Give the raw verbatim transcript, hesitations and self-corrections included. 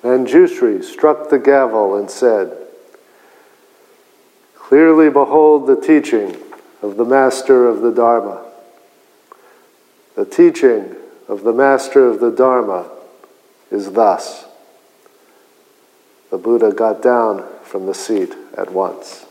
Manjushri struck the gavel and said, "Clearly behold the teaching of the master of the Dharma. The teaching of the master of the Dharma is thus." The Buddha got down from the seat at once.